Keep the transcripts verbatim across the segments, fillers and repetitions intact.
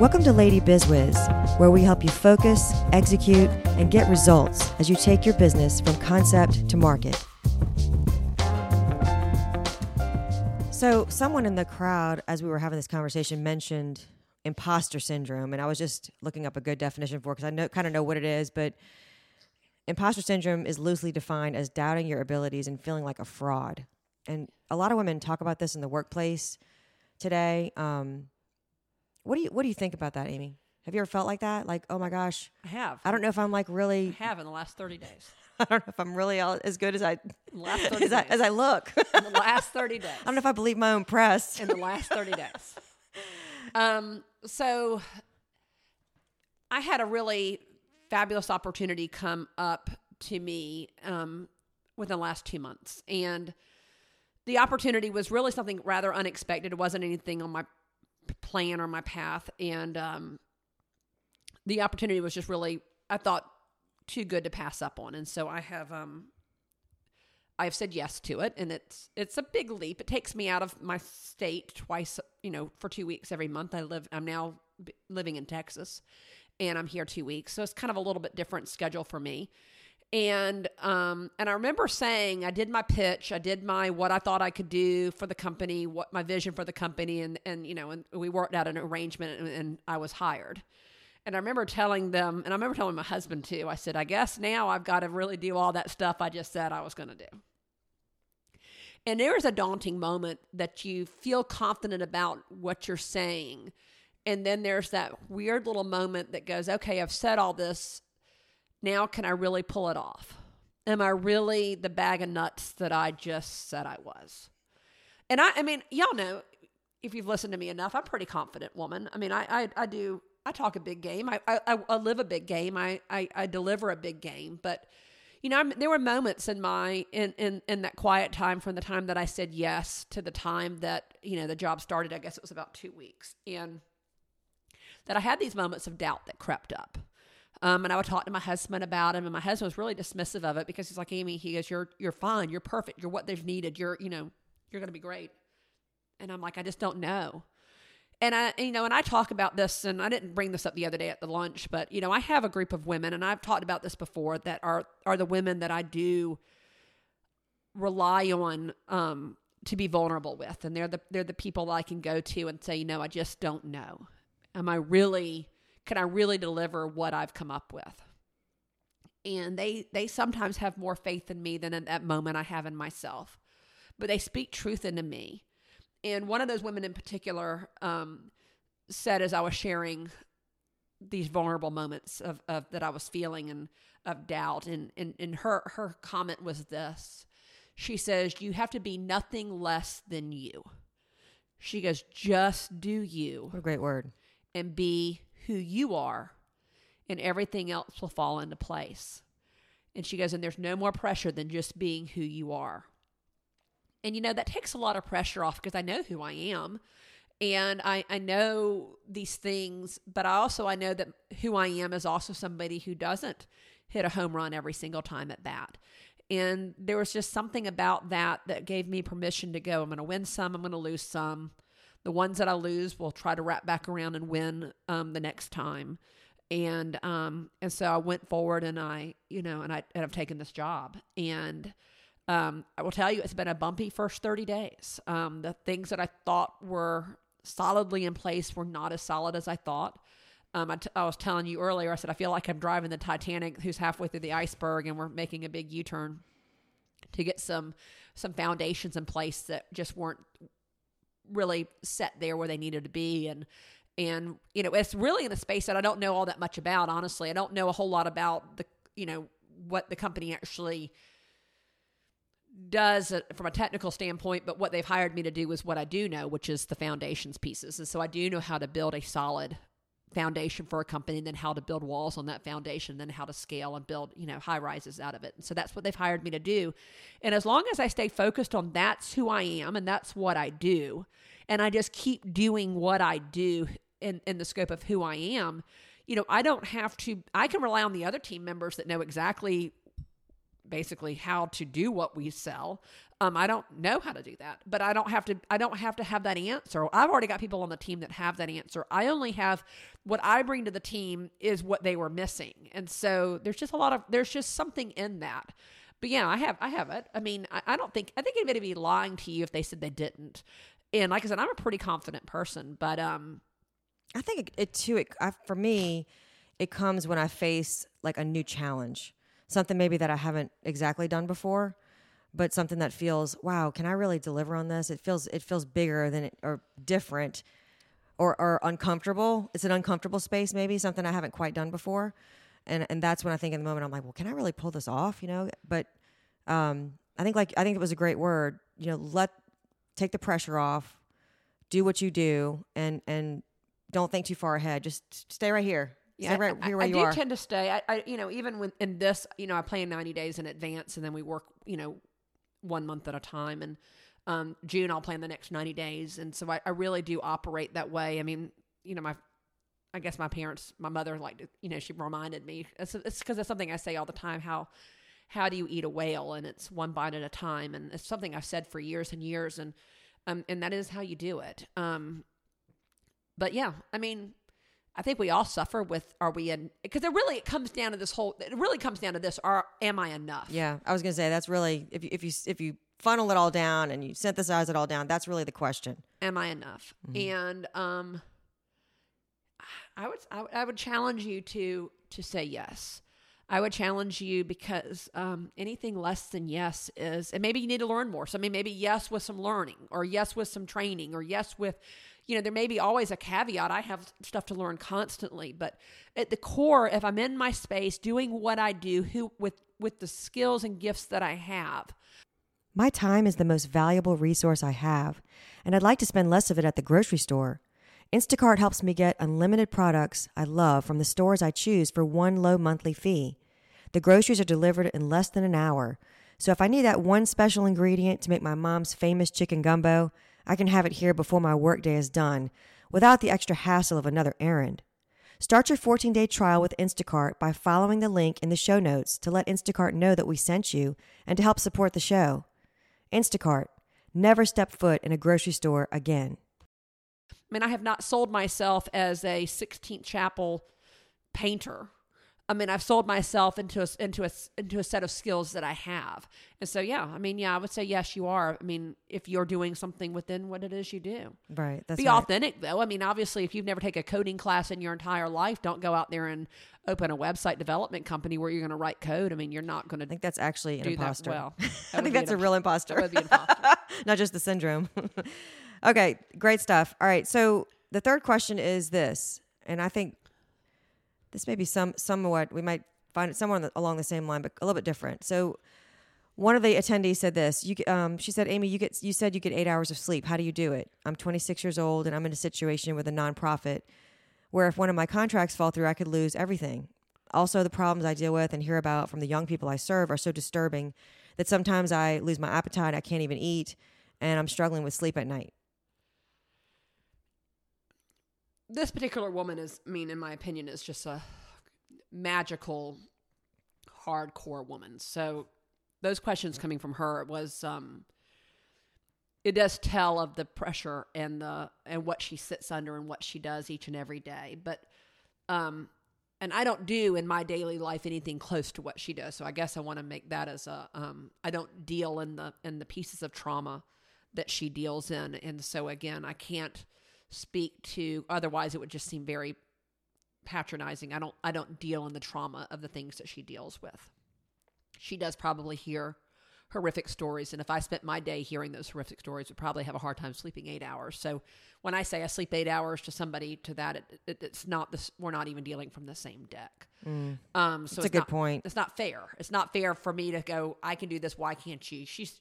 Welcome to Lady Bizwiz, where we help you focus, execute, and get results as you take your business from concept to market. So someone in the crowd, as we were having this conversation, mentioned imposter syndrome, and I was just looking up a good definition for it because I know, kind of know what it is, but imposter syndrome is loosely defined as doubting your abilities and feeling like a fraud. And a lot of women talk about this in the workplace today. Um, What do you What do you think about that, Amy? Have you ever felt like that? Like, oh my gosh, I have. I don't know if I'm like really. I have in the last thirty days. I don't know if I'm really all, as good as I last thirty as, days. I, as I look. In the last thirty days. I don't know if I believe my own press. In the last thirty days. Um. So, I had a really fabulous opportunity come up to me um, within the last two months, and the opportunity was really something rather unexpected. It wasn't anything on my plan or my path, and um the opportunity was just really, I thought, too good to pass up on. And so I have um I've said yes to it, and it's it's a big leap. It takes me out of my state twice, you know, for two weeks every month. I live I'm now b- living in Texas, and I'm here two weeks, so it's kind of a little bit different schedule for me. And um and I remember saying, I did my pitch, I did my what I thought I could do for the company, what my vision for the company, and and you know, and we worked out an arrangement, and, and I was hired. And I remember telling them, and I remember telling my husband too, I said, I guess now I've got to really do all that stuff I just said I was going to do. And there is a daunting moment that you feel confident about what you're saying, and then there's that weird little moment that goes, okay, I've said all this. Now, can I really pull it off? Am I really the bag of nuts that I just said I was? And I, I mean, y'all know, if you've listened to me enough, I'm a pretty confident woman. I mean, I, I, I do, I talk a big game. I, I, I live a big game. I, I, I deliver a big game. But, you know, I'm, there were moments in my, in, in, in that quiet time, from the time that I said yes to the time that, you know, the job started. I guess it was about two weeks. And that I had these moments of doubt that crept up. Um, and I would talk to my husband about him, and my husband was really dismissive of it, because he's like, Amy, he goes, you're, you're fine. You're perfect. You're what they've needed. You're, you know, you're going to be great. And I'm like, I just don't know. And I, you know, and I talk about this, and I didn't bring this up the other day at the lunch, but you know, I have a group of women, and I've talked about this before, that are, are the women that I do rely on, um, to be vulnerable with. And they're the, they're the people I can go to and say, you know, I just don't know. Am I really, Can I really deliver what I've come up with? And they they sometimes have more faith in me than at that moment I have in myself. But they speak truth into me. And one of those women in particular um, said, as I was sharing these vulnerable moments of, of that I was feeling, and of doubt, and, and, and her, her comment was this. She says, you have to be nothing less than you. She goes, just do you. What a great word. And be who you are, and everything else will fall into place. And she goes, and there's no more pressure than just being who you are. And you know, that takes a lot of pressure off, because I know who I am, and I, I know these things, but I also, I know that who I am is also somebody who doesn't hit a home run every single time at bat. And there was just something about that that gave me permission to go, I'm going to win some, I'm going to lose some. The ones that I lose will try to wrap back around and win um, the next time. And um, and so I went forward, and I, you know, and, I, and I've taken this job. And um, I will tell you, it's been a bumpy first thirty days. Um, the things that I thought were solidly in place were not as solid as I thought. Um, I, t- I was telling you earlier, I said, I feel like I'm driving the Titanic, who's halfway through the iceberg, and we're making a big U-turn to get some some foundations in place that just weren't really set there where they needed to be. And, and, you know, it's really in a space that I don't know all that much about, honestly. I don't know a whole lot about the, you know, what the company actually does from a technical standpoint, but what they've hired me to do is what I do know, which is the foundations pieces. And so I do know how to build a solid foundation for a company, and then how to build walls on that foundation, and then how to scale and build, you know, high rises out of it. And so that's what they've hired me to do. And as long as I stay focused on that's who I am, and that's what I do, and I just keep doing what I do in, in the scope of who I am, you know, I don't have to, I can rely on the other team members that know exactly basically how to do what we sell. Um, I don't know how to do that, but I don't have to, I don't have to have that answer. I've already got people on the team that have that answer. I only have what I bring to the team is what they were missing. And so there's just a lot of, there's just something in that. But yeah, I have, I have it. I mean, I, I don't think, I think it'd be lying to you if they said they didn't. And like I said, I'm a pretty confident person, but, um, I think it, it too, it, I, for me, it comes when I face like a new challenge, something maybe that I haven't exactly done before, but something that feels, wow, can I really deliver on this? It feels, it feels bigger than it, or different or, or uncomfortable. It's an uncomfortable space, maybe something I haven't quite done before. And, and that's when I think in the moment, I'm like, well, can I really pull this off? You know, but, um, I think like, I think it was a great word, you know, let, take the pressure off, do what you do, and, and don't think too far ahead. Just stay right here. Yeah, so right, I, I, I do are. tend to stay. I, I, you know, even when in this, you know, I plan ninety days in advance, and then we work, you know, one month at a time. And um, June, I'll plan the next ninety days, and so I, I really do operate that way. I mean, you know, my, I guess my parents, my mother, like, you know, she reminded me. It's because it's something I say all the time. How, how do you eat a whale? And it's one bite at a time. And it's something I've said for years and years. And um, and that is how you do it. Um, but yeah, I mean. I think we all suffer with, are we in, because it really it comes down to this whole, it really comes down to this, are, am I enough? Yeah. I was going to say, that's really, if you, if you, if you funnel it all down and you synthesize it all down, that's really the question. Am I enough? Mm-hmm. And, um, I would, I, I would challenge you to, to say yes. I would challenge you because, um, anything less than yes is, and maybe you need to learn more. So I mean, maybe yes with some learning, or yes with some training, or yes with, you know, there may be always a caveat. I have stuff to learn constantly, but at the core, if I'm in my space doing what I do, who with, with the skills and gifts that I have. My time is the most valuable resource I have, and I'd like to spend less of it at the grocery store. Instacart helps me get unlimited products I love from the stores I choose for one low monthly fee. The groceries are delivered in less than an hour, so if I need that one special ingredient to make my mom's famous chicken gumbo, I can have it here before my workday is done, without the extra hassle of another errand. Start your fourteen-day trial with Instacart by following the link in the show notes to let Instacart know that we sent you and to help support the show. Instacart. Never step foot in a grocery store again. I mean, I have not sold myself as a sixteenth Chapel painter. I mean, I've sold myself into a, into a, into a set of skills that I have. And so, yeah, I mean, yeah, I would say, yes, you are. I mean, if you're doing something within what it is you do. Right. That's Be right. authentic, though. I mean, obviously, if you've never taken a coding class in your entire life, don't go out there and open a website development company where you're going to write code. I mean, you're not going to I think that's actually an imposter. That well. That I think that's a imp- real imposter. That would be an imposter. Not just the syndrome. Okay, great stuff. All right, so the third question is this, and I think this may be some somewhat, we might find it somewhere along the same line, but a little bit different. So one of the attendees said this. You, um, she said, Amy, you get, you said you get eight hours of sleep. How do you do it? I'm twenty-six years old, and I'm in a situation with a nonprofit where if one of my contracts fall through, I could lose everything. Also, the problems I deal with and hear about from the young people I serve are so disturbing that sometimes I lose my appetite, I can't even eat, and I'm struggling with sleep at night. This particular woman is, I mean, in my opinion, is just a magical, hardcore woman. So those questions coming from her was, um, it does tell of the pressure and the, and what she sits under and what she does each and every day. But, um, and I don't do in my daily life anything close to what she does. So I guess I want to make that as a, um, I don't deal in the, in the pieces of trauma that she deals in. And so again, I can't speak to, otherwise it would just seem very patronizing. I don't, I don't deal in the trauma of the things that she deals with. She does probably hear horrific stories. And if I spent my day hearing those horrific stories, would probably have a hard time sleeping eight hours. So when I say I sleep eight hours to somebody to that, it, it, it's not this, we're not even dealing from the same deck. Mm. Um, so That's it's a good not, point. It's not fair. It's not fair for me to go, I can do this. Why can't you? She's,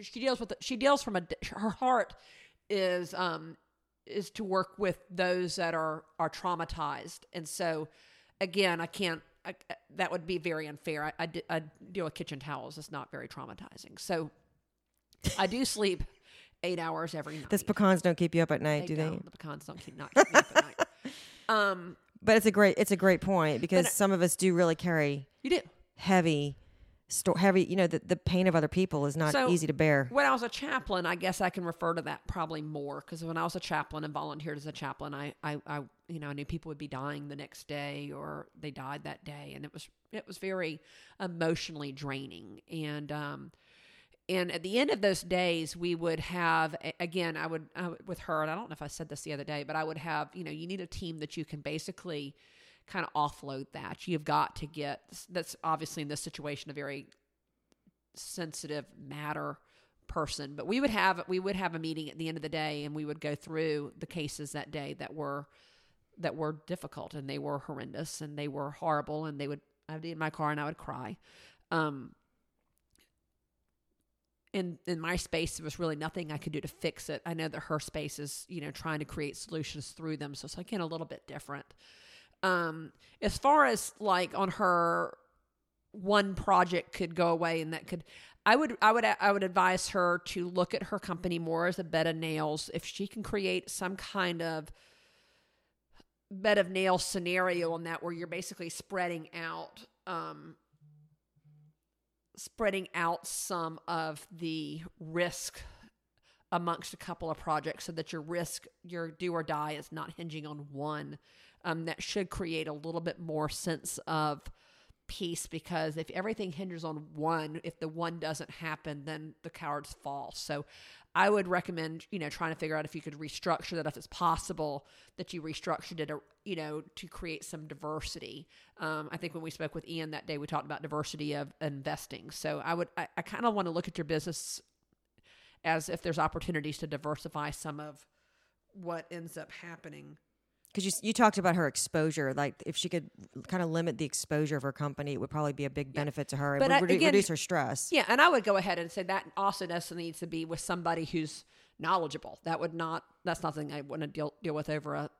she deals with, she deals from a, her heart is, um, is to work with those that are, are traumatized. And so again, I can't, I, that would be very unfair. I, I, d- I deal with kitchen towels. It's not very traumatizing. So I do sleep eight hours every night. These pecans don't keep you up at night, they do don't. they? The pecans don't keep, not keep me up at night. Um, but it's a great, it's a great point because some of us do really carry you do. heavy sto- heavy, you know, the, the pain of other people is not so easy to bear. When I was a chaplain, I guess I can refer to that probably more, because when I was a chaplain and volunteered as a chaplain, I, I, I, you know, I knew people would be dying the next day, or they died that day. And it was, it was very emotionally draining. And, um, And at the end of those days, we would have, again, I would, I would, with her, and I don't know if I said this the other day, but I would have, you know, you need a team that you can basically kind of offload that. You've got to get, that's obviously in this situation a very sensitive matter person, but we would have, we would have a meeting at the end of the day, and we would go through the cases that day that were, that were difficult, and they were horrendous, and they were horrible, and they would, I'd be in my car and I would cry. Um, In in my space, there was really nothing I could do to fix it. I know that her space is, you know, trying to create solutions through them. So it's again a little bit different. Um, as far as like on her, one project could go away, and that could, I would I would I would advise her to look at her company more as a bed of nails. If she can create some kind of bed of nails scenario on that, where you're basically spreading out. Um, spreading out some of the risk amongst a couple of projects, so that your risk, your do or die, is not hinging on one. Um, that should create a little bit more sense of peace, because if everything hinges on one, if the one doesn't happen, then the cowards fall. So I would recommend, you know, trying to figure out if you could restructure that, if it's possible that you restructured it, you know, to create some diversity. Um, I think when we spoke with Ian that day, we talked about diversity of investing. So I would, I, I kind of want to look at your business as if there's opportunities to diversify some of what ends up happening. Because you, you talked about her exposure, like if she could kind of limit the exposure of her company, it would probably be a big benefit yeah. to her, and but would I, re- again, reduce her stress. Yeah, and I would go ahead and say that also necessarily needs to be with somebody who's knowledgeable. That would not, that's not something I want to deal deal with over a,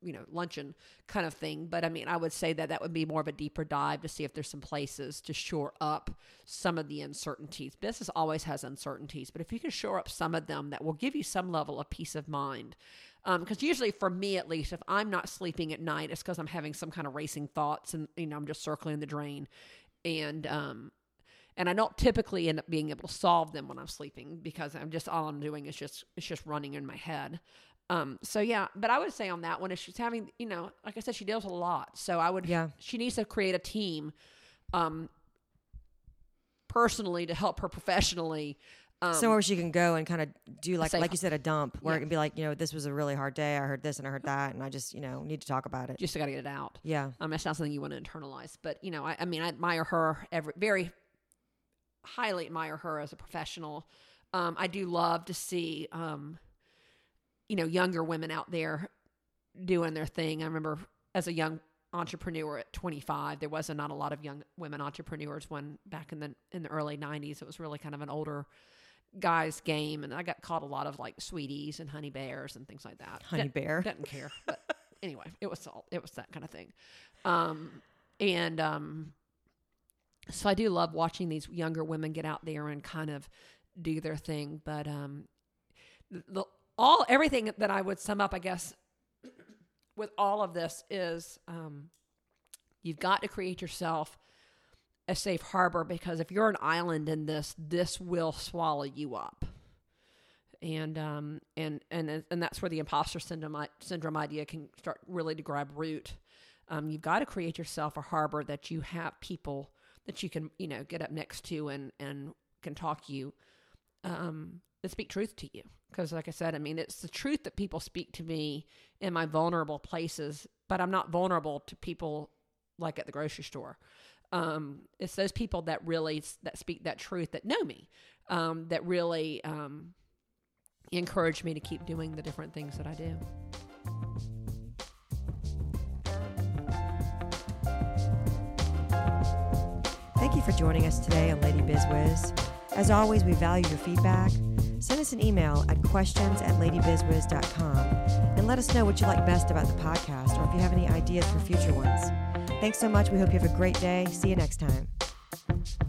you know, luncheon kind of thing. But I mean, I would say that that would be more of a deeper dive to see if there's some places to shore up some of the uncertainties. Business always has uncertainties, but if you can shore up some of them, that will give you some level of peace of mind. Because um, usually for me, at least, if I'm not sleeping at night, it's because I'm having some kind of racing thoughts, and, you know, I'm just circling the drain. And um, and I don't typically end up being able to solve them when I'm sleeping, because I'm just, all I'm doing is just, it's just running in my head. Um, so yeah, but I would say on that one, if she's having, you know, like I said, she deals with a lot. So I would, yeah. she needs to create a team um, personally to help her professionally. Um, Somewhere where she can go and kind of do, like like you said, a dump, where yeah. it can be like, you know, this was a really hard day. I heard this and I heard that, and I just, you know, need to talk about it. Just got to get it out. Yeah. Um, that's not something you want to internalize. But, you know, I, I mean, I admire her, every, very highly admire her as a professional. Um, I do love to see, um, you know, younger women out there doing their thing. I remember as a young entrepreneur at twenty-five, there wasn't not a lot of young women entrepreneurs when back in the in the early nineties. It was really kind of an older guys game, and I got caught a lot of like Sweeties and Honey Bears and things like that. Honey didn't, Bear doesn't care, but anyway, it was all it was that kind of thing. Um, and um, so I do love watching these younger women get out there and kind of do their thing. But um, the all everything that I would sum up, I guess, with all of this is um, you've got to create yourself a safe harbor, because if you're an island in this, this will swallow you up. And, um, and, and, and that's where the imposter syndrome, syndrome idea can start really to grab root. Um, you've got to create yourself a harbor that you have people that you can, you know, get up next to and, and can talk to you, um, and speak truth to you. Cause like I said, I mean, it's the truth that people speak to me in my vulnerable places, but I'm not vulnerable to people like at the grocery store. Um, it's those people that really, that speak that truth, that know me, um, that really um, encourage me to keep doing the different things that I do. Thank you for joining us today on Lady Bizwiz. As always, we value your feedback. Send us an email at questions at lady bizwiz dot com and let us know what you like best about the podcast, or if you have any ideas for future ones. Thanks so much. We hope you have a great day. See you next time.